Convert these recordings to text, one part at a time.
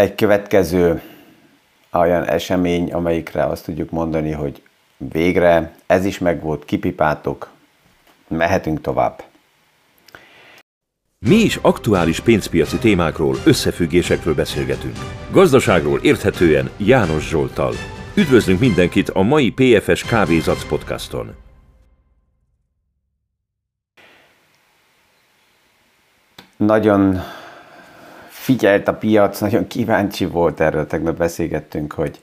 Egy következő olyan esemény, amelyikre azt tudjuk mondani, hogy végre ez is megvolt, kipipáltok, mehetünk tovább. Mi is aktuális pénzpiaci témákról, összefüggésekről beszélgetünk. Gazdaságról érthetően János Zsolttal. Üdvözlünk mindenkit a mai PFS Kávézac podcaston. Nagyon figyelt a piac, nagyon kíváncsi volt erről, tegnap beszélgettünk, hogy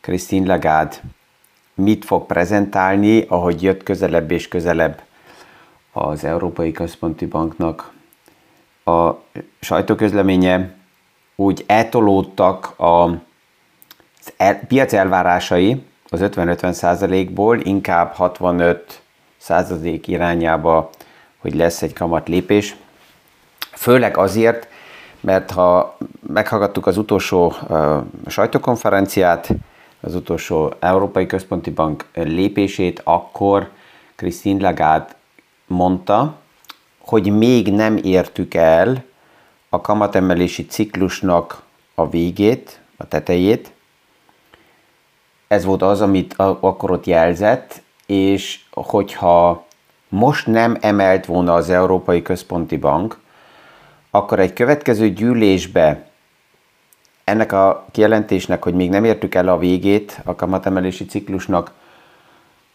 Christine Lagarde mit fog prezentálni, ahogy jött közelebb és közelebb az Európai Központi Banknak a sajtóközleménye, úgy eltolódtak a piac elvárásai az 50-50%-ból inkább 65% irányába, hogy lesz egy kamat lépés. Főleg azért, mert ha meghallgattuk az utolsó sajtókonferenciát, az utolsó Európai Központi Bank lépését, akkor Christine Lagarde mondta, hogy még nem értük el a kamatemelési ciklusnak a végét, a tetejét. Ez volt az, amit akkor ott jelzett, és hogyha most nem emelt volna az Európai Központi Bank, akkor egy következő gyűlésbe ennek a kijelentésnek, hogy még nem értük el a végét a kamatemelési ciklusnak,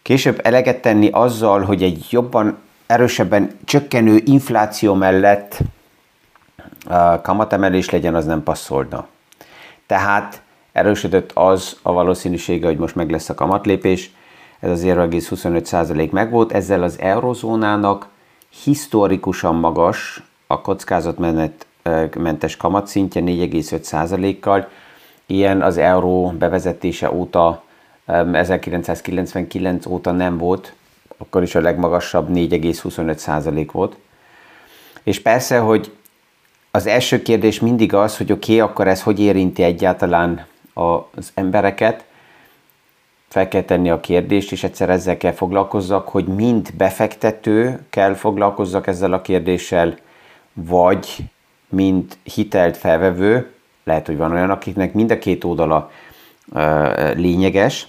később eleget tenni azzal, hogy egy jobban, erősebben csökkenő infláció mellett a kamatemelés legyen, az nem passzolna. Tehát erősödött az a valószínűsége, hogy most meg lesz a kamatlépés. Ez az 0,25% megvolt. Ezzel az eurozónának historikusan magas a kockázatmentes kamatszintje 4,5%-kal. Ilyen az euró bevezetése óta, 1999 óta nem volt. Akkor is a legmagasabb 4,25% volt. És persze, hogy az első kérdés mindig az, hogy oké, akkor ez hogy érinti egyáltalán az embereket. Fel kell tenni a kérdést, és egyszer ezzel kell foglalkozzak, hogy mint befektető kell foglalkozzak ezzel a kérdéssel, vagy mint hitelt felvevő, lehet, hogy van olyan, akiknek mind a két oldala lényeges.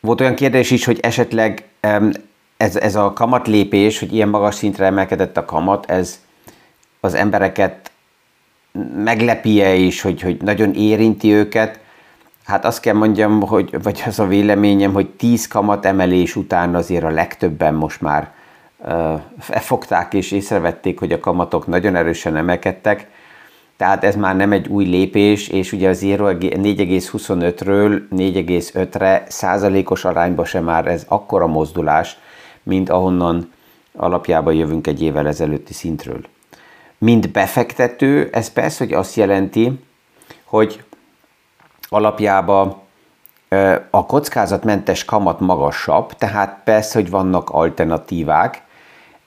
Volt olyan kérdés is, hogy esetleg ez a kamatlépés, hogy ilyen magas szintre emelkedett a kamat, ez az embereket meglepi-e is, hogy nagyon érinti őket. Hát azt kell mondjam, hogy, vagy az a véleményem, hogy 10 kamat emelés után azért a legtöbben most már fogták és észrevették, hogy a kamatok nagyon erősen emelkedtek. Tehát ez már nem egy új lépés, és ugye az 4,25-ről 4,5-re százalékos arányba sem már ez akkora mozdulás, mint ahonnan alapjában jövünk egy évvel ezelőtti szintről. Mint befektető, ez persze, hogy azt jelenti, hogy alapjában a kockázatmentes kamat magasabb, tehát persze, hogy vannak alternatívák.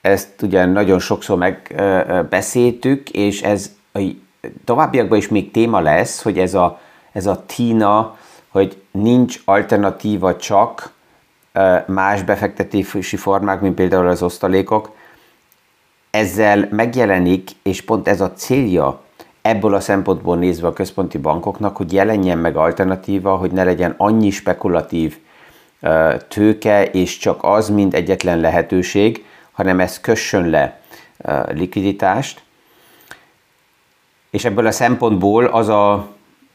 Ezt ugye nagyon sokszor megbeszéltük, és ez továbbiakban is még téma lesz, hogy ez a TINA, hogy nincs alternatíva, csak más befektetési formák, mint például az osztalékok. Ezzel megjelenik, és pont ez a célja ebből a szempontból nézve a központi bankoknak, hogy jelenjen meg alternatíva, hogy ne legyen annyi spekulatív tőke, és csak az mind egyetlen lehetőség, hanem ez kössön le likviditást. És ebből a szempontból az a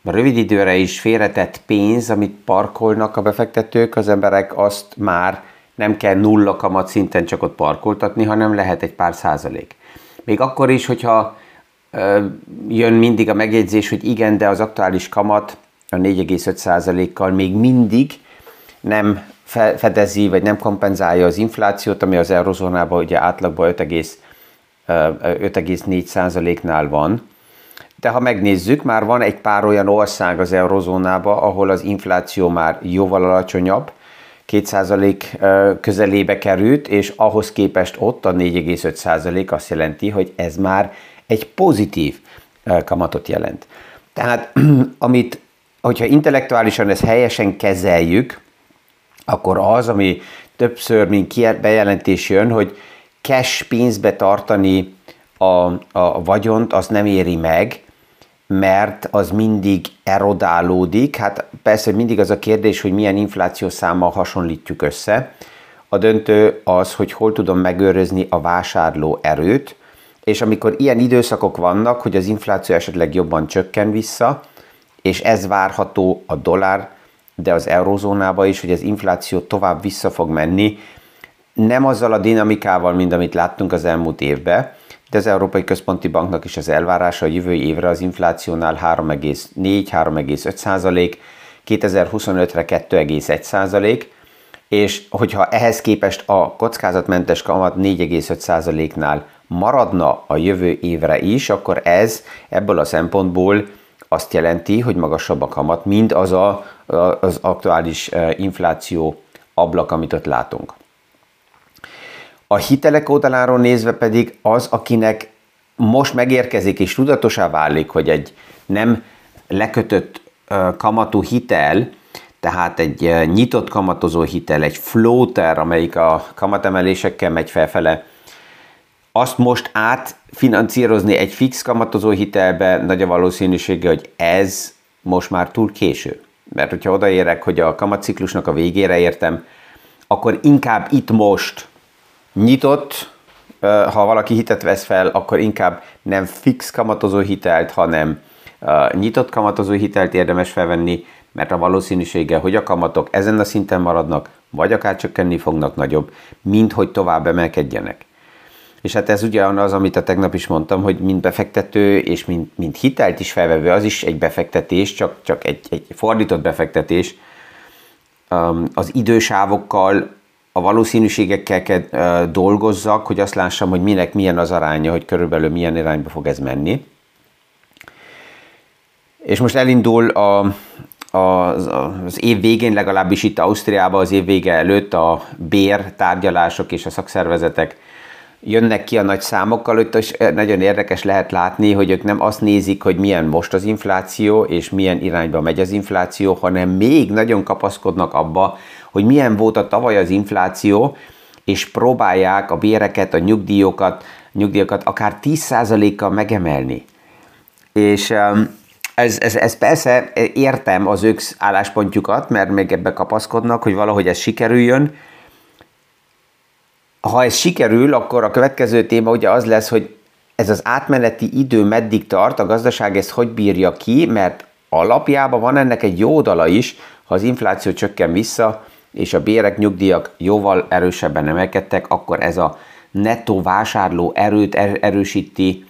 rövid időre is félretett pénz, amit parkolnak a befektetők, az emberek azt már nem kell nulla kamat szinten csak ott parkoltatni, hanem lehet egy pár százalék. Még akkor is, hogyha jön mindig a megjegyzés, hogy igen, de az aktuális kamat a 4,5%-kal még mindig nem fedezi, vagy nem kompenzálja az inflációt, ami az eurozónában ugye átlagban 5,4%-nál van. De ha megnézzük, már van egy pár olyan ország az eurozónában, ahol az infláció már jóval alacsonyabb, 2% közelébe került, és ahhoz képest ott a 4,5% azt jelenti, hogy ez már egy pozitív kamatot jelent. Tehát, hogyha intellektuálisan ezt helyesen kezeljük, akkor az, ami többször, mint bejelentés jön, hogy cash pénzbe tartani a vagyont, az nem éri meg, mert az mindig erodálódik. Hát persze mindig az a kérdés, hogy milyen inflációszámmal hasonlítjuk össze. A döntő az, hogy hol tudom megőrizni a vásárló erőt, és amikor ilyen időszakok vannak, hogy az infláció esetleg jobban csökken vissza, és ez várható a dollár, de az eurózónában is, hogy az infláció tovább vissza fog menni, nem azzal a dinamikával, mint amit láttunk az elmúlt évben, de az Európai Központi Banknak is az elvárása a jövő évre az inflációnál 3,4–3,5%, 2025-re 2,1%, és hogyha ehhez képest a kockázatmentes kamat 4,5%-nál maradna a jövő évre is, akkor ez ebből a szempontból azt jelenti, hogy magasabb a kamat, mint az aktuális infláció ablak, amit ott látunk. A hitelek oldaláról nézve pedig az, akinek most megérkezik és tudatosá válik, hogy egy nem lekötött kamatú hitel, tehát egy nyitott kamatozó hitel, egy floater, amelyik a kamatemelésekkel megy felfele, azt most átfinanszírozni egy fix kamatozó hitelbe, nagy a valószínűsége, hogy ez most már túl késő. Mert hogyha odaérek, hogy a kamatciklusnak a végére értem, akkor inkább itt most nyitott, ha valaki hitet vesz fel, akkor inkább nem fix kamatozó hitelt, hanem nyitott kamatozó hitelt érdemes felvenni, mert a valószínűsége, hogy a kamatok ezen a szinten maradnak, vagy akár csökkenni fognak nagyobb, mint hogy tovább emelkedjenek. És hát ez ugyanaz, amit a tegnap is mondtam, hogy mint befektető és mint hitelt is felvevő, az is egy befektetés, csak egy fordított befektetés. Az idősávokkal, a valószínűségekkel kell dolgozzak, hogy azt lássam, hogy minek milyen az aránya, hogy körülbelül milyen irányba fog ez menni. És most elindul az év végén, legalábbis itt Ausztriában az év vége előtt a bértárgyalások és a szakszervezetek jönnek ki a nagy számokkal, és nagyon érdekes lehet látni, hogy ők nem azt nézik, hogy milyen most az infláció, és milyen irányba megy az infláció, hanem még nagyon kapaszkodnak abba, hogy milyen volt a tavaly az infláció, és próbálják a béreket, a nyugdíjakat akár 10%-kal megemelni. És ez persze, értem az ők álláspontjukat, mert még ebbe kapaszkodnak, hogy valahogy ez sikerüljön. Ha ez sikerül, akkor a következő téma ugye az lesz, hogy ez az átmeneti idő meddig tart, a gazdaság ezt hogy bírja ki, mert alapjában van ennek egy jó oldala is, ha az infláció csökken vissza, és a bérek, nyugdíjak jóval erősebben emelkedtek, akkor ez a nettó vásárló erőt erősíti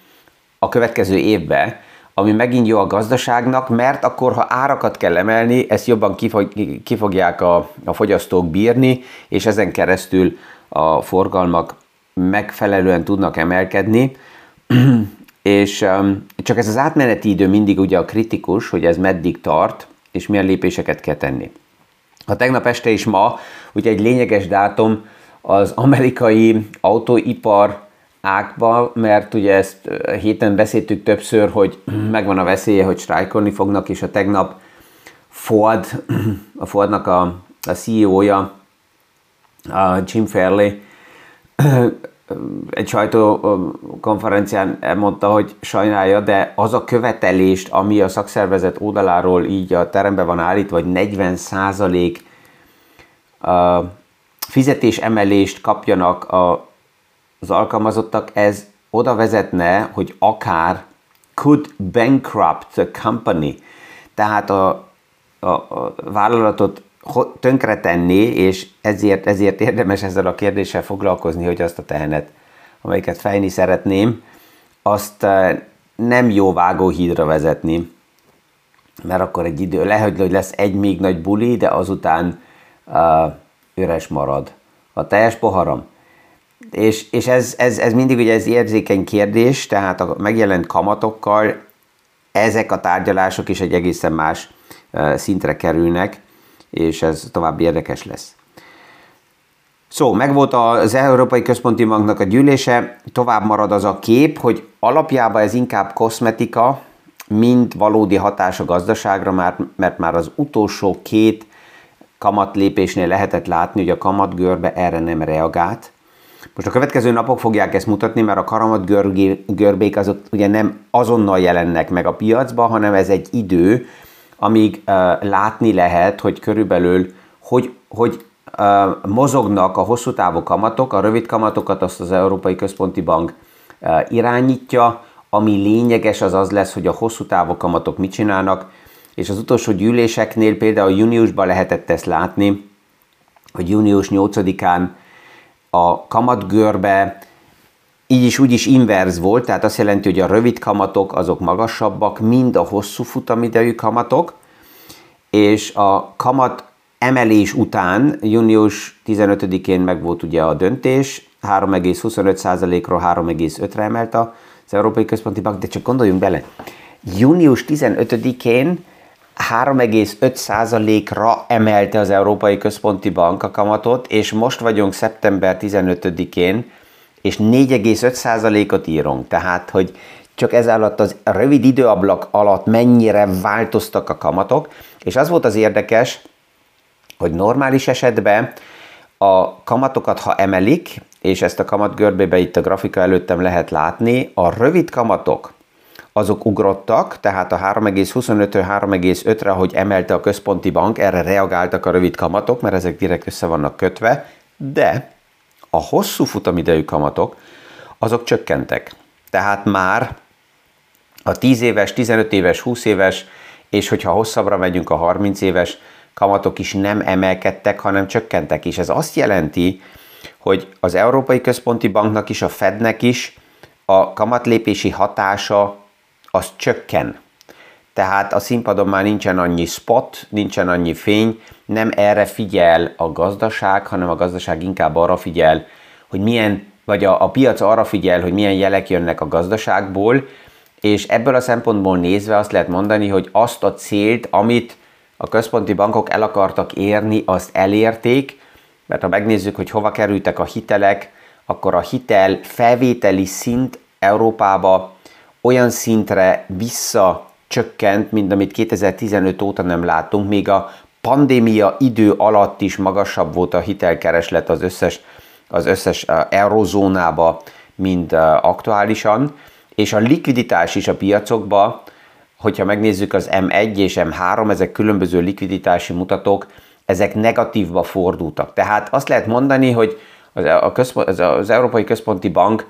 a következő évben, ami megint jó a gazdaságnak, mert akkor, ha árakat kell emelni, ezt jobban ki fogják a fogyasztók bírni, és ezen keresztül a forgalmak megfelelően tudnak emelkedni, és csak ez az átmeneti idő mindig ugye a kritikus, hogy ez meddig tart, és milyen lépéseket kell tenni. A tegnap este és ma, ugye egy lényeges dátum az amerikai autóipar ágba, mert ugye ezt héten beszéltük többször, hogy megvan a veszélye, hogy sztrájkolni fognak, és a tegnap Ford, a Fordnak a CEO-ja, Jim Farley egy sajtókonferencián elmondta, hogy sajnálja, de az a követelést, ami a szakszervezet oldaláról így a teremben van állítva, vagy 40% fizetésemelést kapjanak az alkalmazottak, ez oda vezetne, hogy akár could bankrupt the company, tehát a vállalatot tönkretenni, és ezért érdemes ezzel a kérdéssel foglalkozni, hogy azt a tehenet, amelyiket fejni szeretném, azt nem jó vágóhídra vezetni, mert akkor egy idő, lehet, hogy lesz egy még nagy buli, de azután üres marad a teljes poharam. És ez mindig ugye ez érzékeny kérdés, tehát a megjelent kamatokkal ezek a tárgyalások is egy egészen más szintre kerülnek, és ez tovább érdekes lesz. Megvolt az Európai Központi Banknak a gyűlése, tovább marad az a kép, hogy alapjában ez inkább koszmetika, mint valódi hatás a gazdaságra, mert már az utolsó két kamatlépésnél lehetett látni, hogy a kamatgörbe erre nem reagált. Most a következő napok fogják ezt mutatni, mert a kamatgörbék azok ugye nem azonnal jelennek meg a piacba, hanem ez egy idő, amíg látni lehet, hogy körülbelül, hogy mozognak a hosszú távú kamatok, a rövid kamatokat azt az Európai Központi Bank irányítja, ami lényeges az az lesz, hogy a hosszú távú kamatok mit csinálnak, és az utolsó gyűléseknél például júniusban lehetett ezt látni, hogy június 8-án a kamatgörbe így is úgy is inverz volt, tehát azt jelenti, hogy a rövid kamatok azok magasabbak, mint a hosszú futamidejű kamatok, és a kamat emelés után június 15-én megvolt ugye a döntés, 3,25%-ról 3,5-re emelt az Európai Központi Bank, de csak gondoljunk bele, június 15-én 3,5%-ra emelte az Európai Központi Bank a kamatot, és most vagyunk szeptember 15-én, és 4,5%-ot írunk. Tehát, hogy csak ez alatt az rövid időablak alatt mennyire változtak a kamatok, és az volt az érdekes, hogy normális esetben a kamatokat, ha emelik, és ezt a kamatgörbébe itt a grafika előttem lehet látni, a rövid kamatok, azok ugrottak, tehát a 3,25-től 3,5-re, hogy emelte a központi bank, erre reagáltak a rövid kamatok, mert ezek direkt össze vannak kötve, de a hosszú futamidejű kamatok, azok csökkentek. Tehát már a 10 éves, 15 éves, 20 éves, és hogyha hosszabbra megyünk a 30 éves kamatok is nem emelkedtek, hanem csökkentek. És ez azt jelenti, hogy az Európai Központi Banknak is, a Fednek is a kamatlépési hatása az csökken. Tehát a színpadon már nincsen annyi spot, nincsen annyi fény, nem erre figyel a gazdaság, hanem a gazdaság inkább arra figyel, hogy milyen, vagy a piac arra figyel, hogy milyen jelek jönnek a gazdaságból, és ebből a szempontból nézve azt lehet mondani, hogy azt a célt, amit a központi bankok el akartak érni, azt elérték, mert ha megnézzük, hogy hova kerültek a hitelek, akkor a hitel felvételi szint Európába olyan szintre visszacsökkent, mint amit 2015 óta nem láttunk, még a pandémia idő alatt is magasabb volt a hitelkereslet az összes eurozónába, mint aktuálisan, és a likviditás is a piacokba, hogyha megnézzük az M1 és M3, ezek különböző likviditási mutatók, ezek negatívba fordultak. Tehát azt lehet mondani, hogy az Európai Központi Bank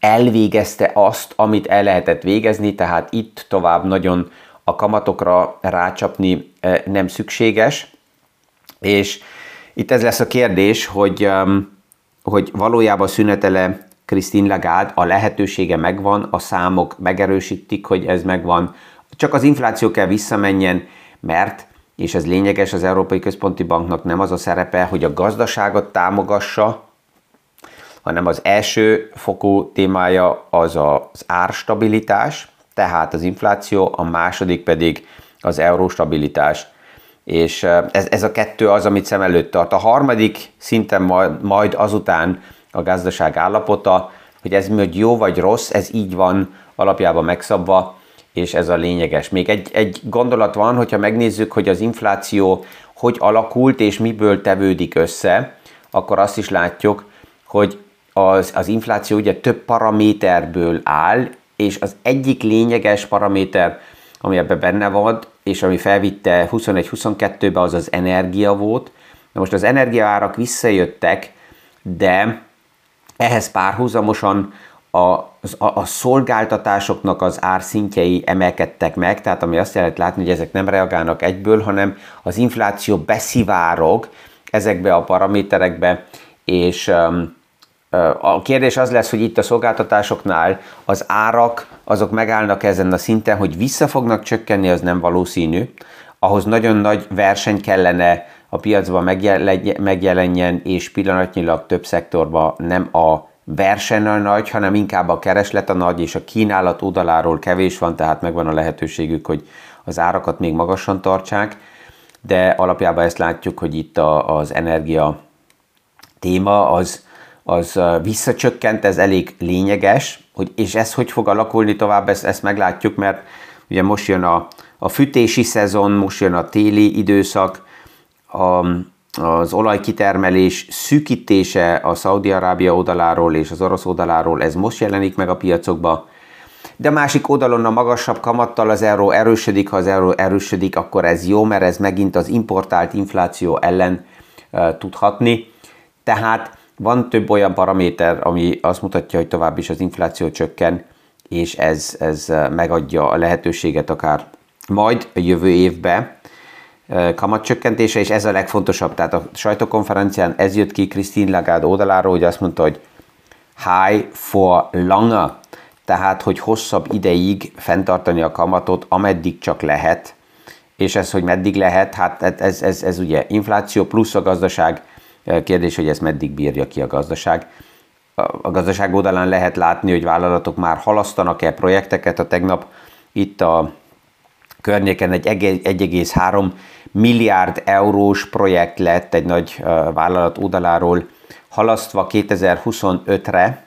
elvégezte azt, amit el lehetett végezni, tehát itt tovább nagyon a kamatokra rácsapni nem szükséges, és itt ez lesz a kérdés, hogy valójában szünetele Christine Lagarde, a lehetősége megvan, a számok megerősítik, hogy ez megvan, csak az infláció kell visszamenjen, mert, és ez lényeges, az Európai Központi Banknak nem az a szerepe, hogy a gazdaságot támogassa, hanem az első fokú témája az az árstabilitás, tehát az infláció, a második pedig az euróstabilitás. És ez a kettő az, amit szem előtt tart. A harmadik szinten majd azután a gazdaság állapota, hogy ez miért jó vagy rossz, ez így van alapjában megszabva, és ez a lényeges. Még egy gondolat van, hogyha megnézzük, hogy az infláció hogy alakult és miből tevődik össze, akkor azt is látjuk, hogy az infláció ugye több paraméterből áll, és az egyik lényeges paraméter, ami ebben benne van, és ami felvitte 21-22-be, az az energia volt. Na most az energiaárak visszajöttek, de ehhez párhuzamosan a szolgáltatásoknak az árszintjei emelkedtek meg, tehát ami azt jelenti látni, hogy ezek nem reagálnak egyből, hanem az infláció beszivárog ezekbe a paraméterekbe, és a kérdés az lesz, hogy itt a szolgáltatásoknál az árak, azok megállnak ezen a szinten, hogy vissza fognak csökkenni, az nem valószínű. Ahhoz nagyon nagy verseny kellene a piacban megjelenjen, és pillanatnyilag több szektorban nem a verseny a nagy, hanem inkább a kereslet a nagy, és a kínálat oldaláról kevés van, tehát megvan a lehetőségük, hogy az árakat még magasan tartsák, de alapjában ezt látjuk, hogy itt az energia téma az visszacsökkent, ez elég lényeges, és ez hogy fog alakulni tovább, ezt meglátjuk, mert ugye most jön a fűtési szezon, most jön a téli időszak, az olajkitermelés szűkítése a Szaudi-Arábia oldaláról és az orosz oldaláról, ez most jelenik meg a piacokba. De másik oldalon a magasabb kamattal az euró erősödik, ha az euró erősödik, akkor ez jó, mert ez megint az importált infláció ellen tudhatni. Tehát van több olyan paraméter, ami azt mutatja, hogy tovább is az infláció csökken, és ez megadja a lehetőséget akár majd a jövő évbe kamatcsökkentése, és ez a legfontosabb. Tehát a sajtókonferencián ez jött ki Christine Lagarde oldaláról, hogy azt mondta, hogy high for longer, tehát hogy hosszabb ideig fenntartani a kamatot, ameddig csak lehet, és ez, hogy meddig lehet, hát ez ugye infláció plusz a gazdaság, kérdés, hogy ez meddig bírja ki a gazdaság. A gazdaság oldalán lehet látni, hogy vállalatok már halasztanak-e projekteket. A tegnap itt a környéken egy 1,3 milliárd eurós projekt lett egy nagy vállalat oldaláról halasztva 2025-re,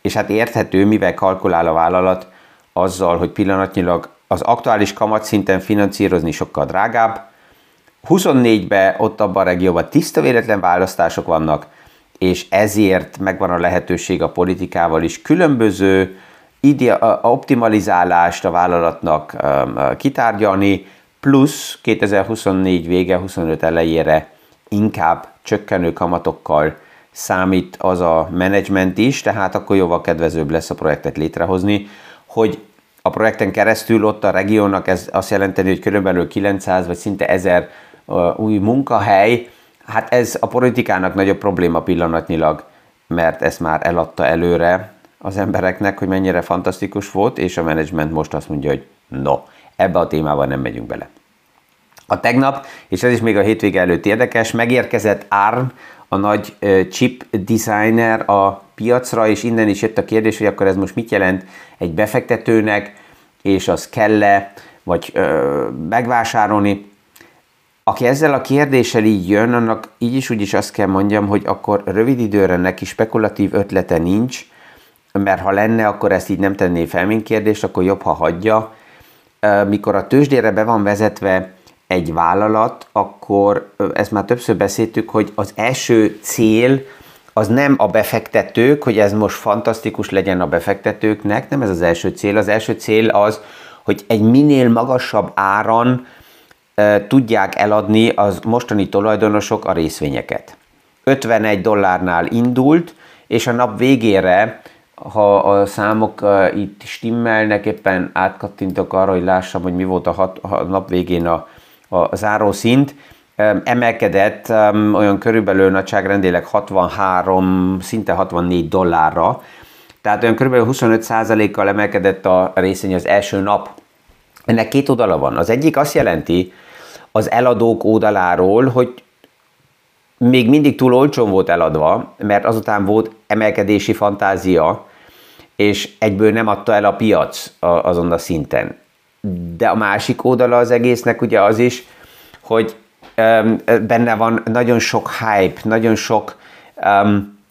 és hát érthető, mivel kalkulál a vállalat azzal, hogy pillanatnyilag az aktuális kamatszinten finanszírozni sokkal drágább. 24-ben ott abban a regióban tiszta véletlen választások vannak, és ezért megvan a lehetőség a politikával is különböző optimalizálást a vállalatnak kitárgyalni, plusz 2024 vége, 25 elejére inkább csökkenő kamatokkal számít az a menedzsment is, tehát akkor jóval kedvezőbb lesz a projektet létrehozni, hogy a projekten keresztül ott a regiónak ez azt jelenteni, hogy körülbelül 900 vagy szinte 1000 új munkahely, hát ez a politikának nagyobb probléma pillanatnyilag, mert ezt már eladta előre az embereknek, hogy mennyire fantasztikus volt, és a menedzsment most azt mondja, hogy no, ebbe a témába nem megyünk bele. A tegnap, és ez is még a hétvége előtt érdekes, megérkezett ARM, a nagy chip designer a piacra, és innen is jött a kérdés, hogy akkor ez most mit jelent egy befektetőnek, és az kell-e, vagy megvásárolni. Aki ezzel a kérdéssel így jön, annak így is úgy is azt kell mondjam, hogy akkor rövid időre neki spekulatív ötlete nincs, mert ha lenne, akkor ezt így nem tenné fel, mint kérdést, akkor jobb, ha hagyja. Mikor a tőzsdére be van vezetve egy vállalat, akkor ezt már többször beszéltük, hogy az első cél az nem a befektetők, hogy ez most fantasztikus legyen a befektetőknek, nem ez az első cél. Az első cél az, hogy egy minél magasabb áron tudják eladni az mostani tulajdonosok a részvényeket. $51 indult, és a nap végére, ha a számok itt stimmelnek, éppen átkattintok arra, hogy lássam, hogy mi volt a nap végén a zárószint, emelkedett olyan körülbelül nagyságrendileg 63, szinte $64-ra, tehát olyan körülbelül 25%-kal emelkedett a részvény az első nap. Ennek két oldala van. Az egyik azt jelenti az eladók oldaláról, hogy még mindig túl olcsón volt eladva, mert azután volt emelkedési fantázia, és egyből nem adta el a piac azon a szinten. De a másik oldala az egésznek ugye az is, hogy benne van nagyon sok hype, nagyon sok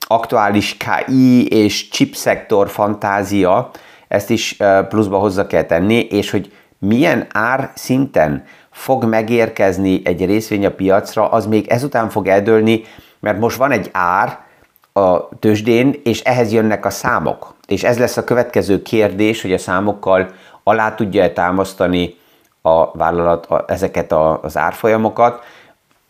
aktuális KI és chipszektor fantázia, ezt is pluszba hozzá kell tenni, és hogy milyen ár szinten fog megérkezni egy részvény a piacra, az még ezután fog eldőlni, mert most van egy ár a tőzsdén, és ehhez jönnek a számok. És ez lesz a következő kérdés, hogy a számokkal alá tudja-e támasztani a vállalat ezeket az árfolyamokat,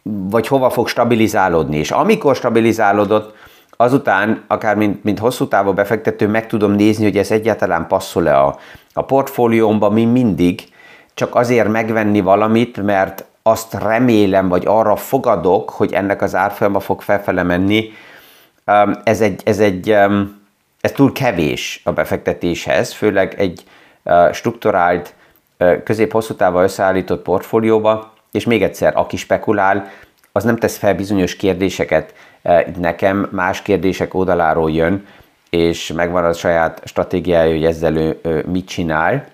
vagy hova fog stabilizálódni. És amikor stabilizálódott, azután, akár mint hosszú távú befektető, meg tudom nézni, hogy ez egyáltalán passzol-e a portfóliómba, mint mindig, csak azért megvenni valamit, mert azt remélem, vagy arra fogadok, hogy ennek az árfolyama fog felfele menni. Ez túl kevés a befektetéshez, főleg egy strukturált, közép-hosszú távon összeállított portfólióba, és még egyszer, aki spekulál, az nem tesz fel bizonyos kérdéseket nekem, más kérdések oldaláról jön, és megvan a saját stratégiája, hogy ezzel ő mit csinál.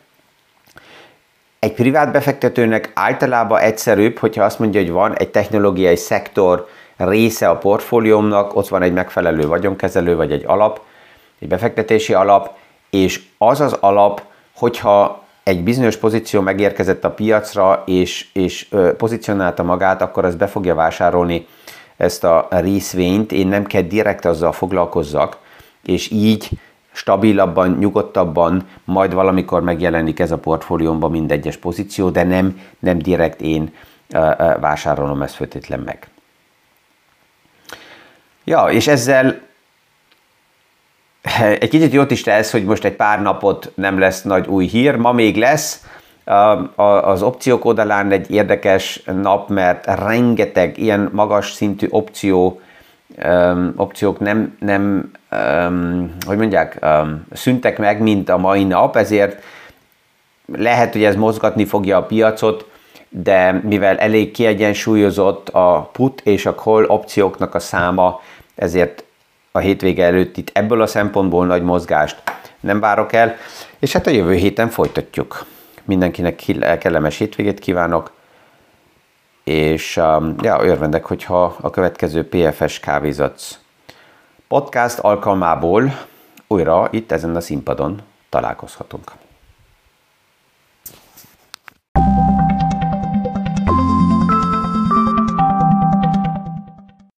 Egy privát befektetőnek általában egyszerűbb, hogyha azt mondja, hogy van egy technológiai szektor része a portfóliómnak, ott van egy megfelelő vagyonkezelő, vagy egy alap, egy befektetési alap, és az az alap, hogyha egy bizonyos pozíció megérkezett a piacra, és pozícionálta magát, akkor azt be fogja vásárolni ezt a részvényt, én nem kell direkt azzal foglalkozzak, és így stabilabban, nyugodtabban, majd valamikor megjelenik ez a portfóliómban mindegyes pozíció, de nem direkt én vásárolom ezt feltétlen meg. Ja, és ezzel egy kicsit jót is tesz, hogy most egy pár napot nem lesz nagy új hír, ma még lesz. Az opciók oldalán egy érdekes nap, mert rengeteg ilyen magas szintű opciók nem szűntek meg, mint a mai nap, ezért lehet, hogy ez mozgatni fogja a piacot, de mivel elég kiegyensúlyozott a put és a call opcióknak a száma, ezért a hétvége előtt itt ebből a szempontból nagy mozgást nem várok el, és hát a jövő héten folytatjuk. Mindenkinek kellemes hétvégét kívánok, és örvendek, hogyha a következő PFS Kávézac podcast alkalmából újra itt ezen a színpadon találkozhatunk.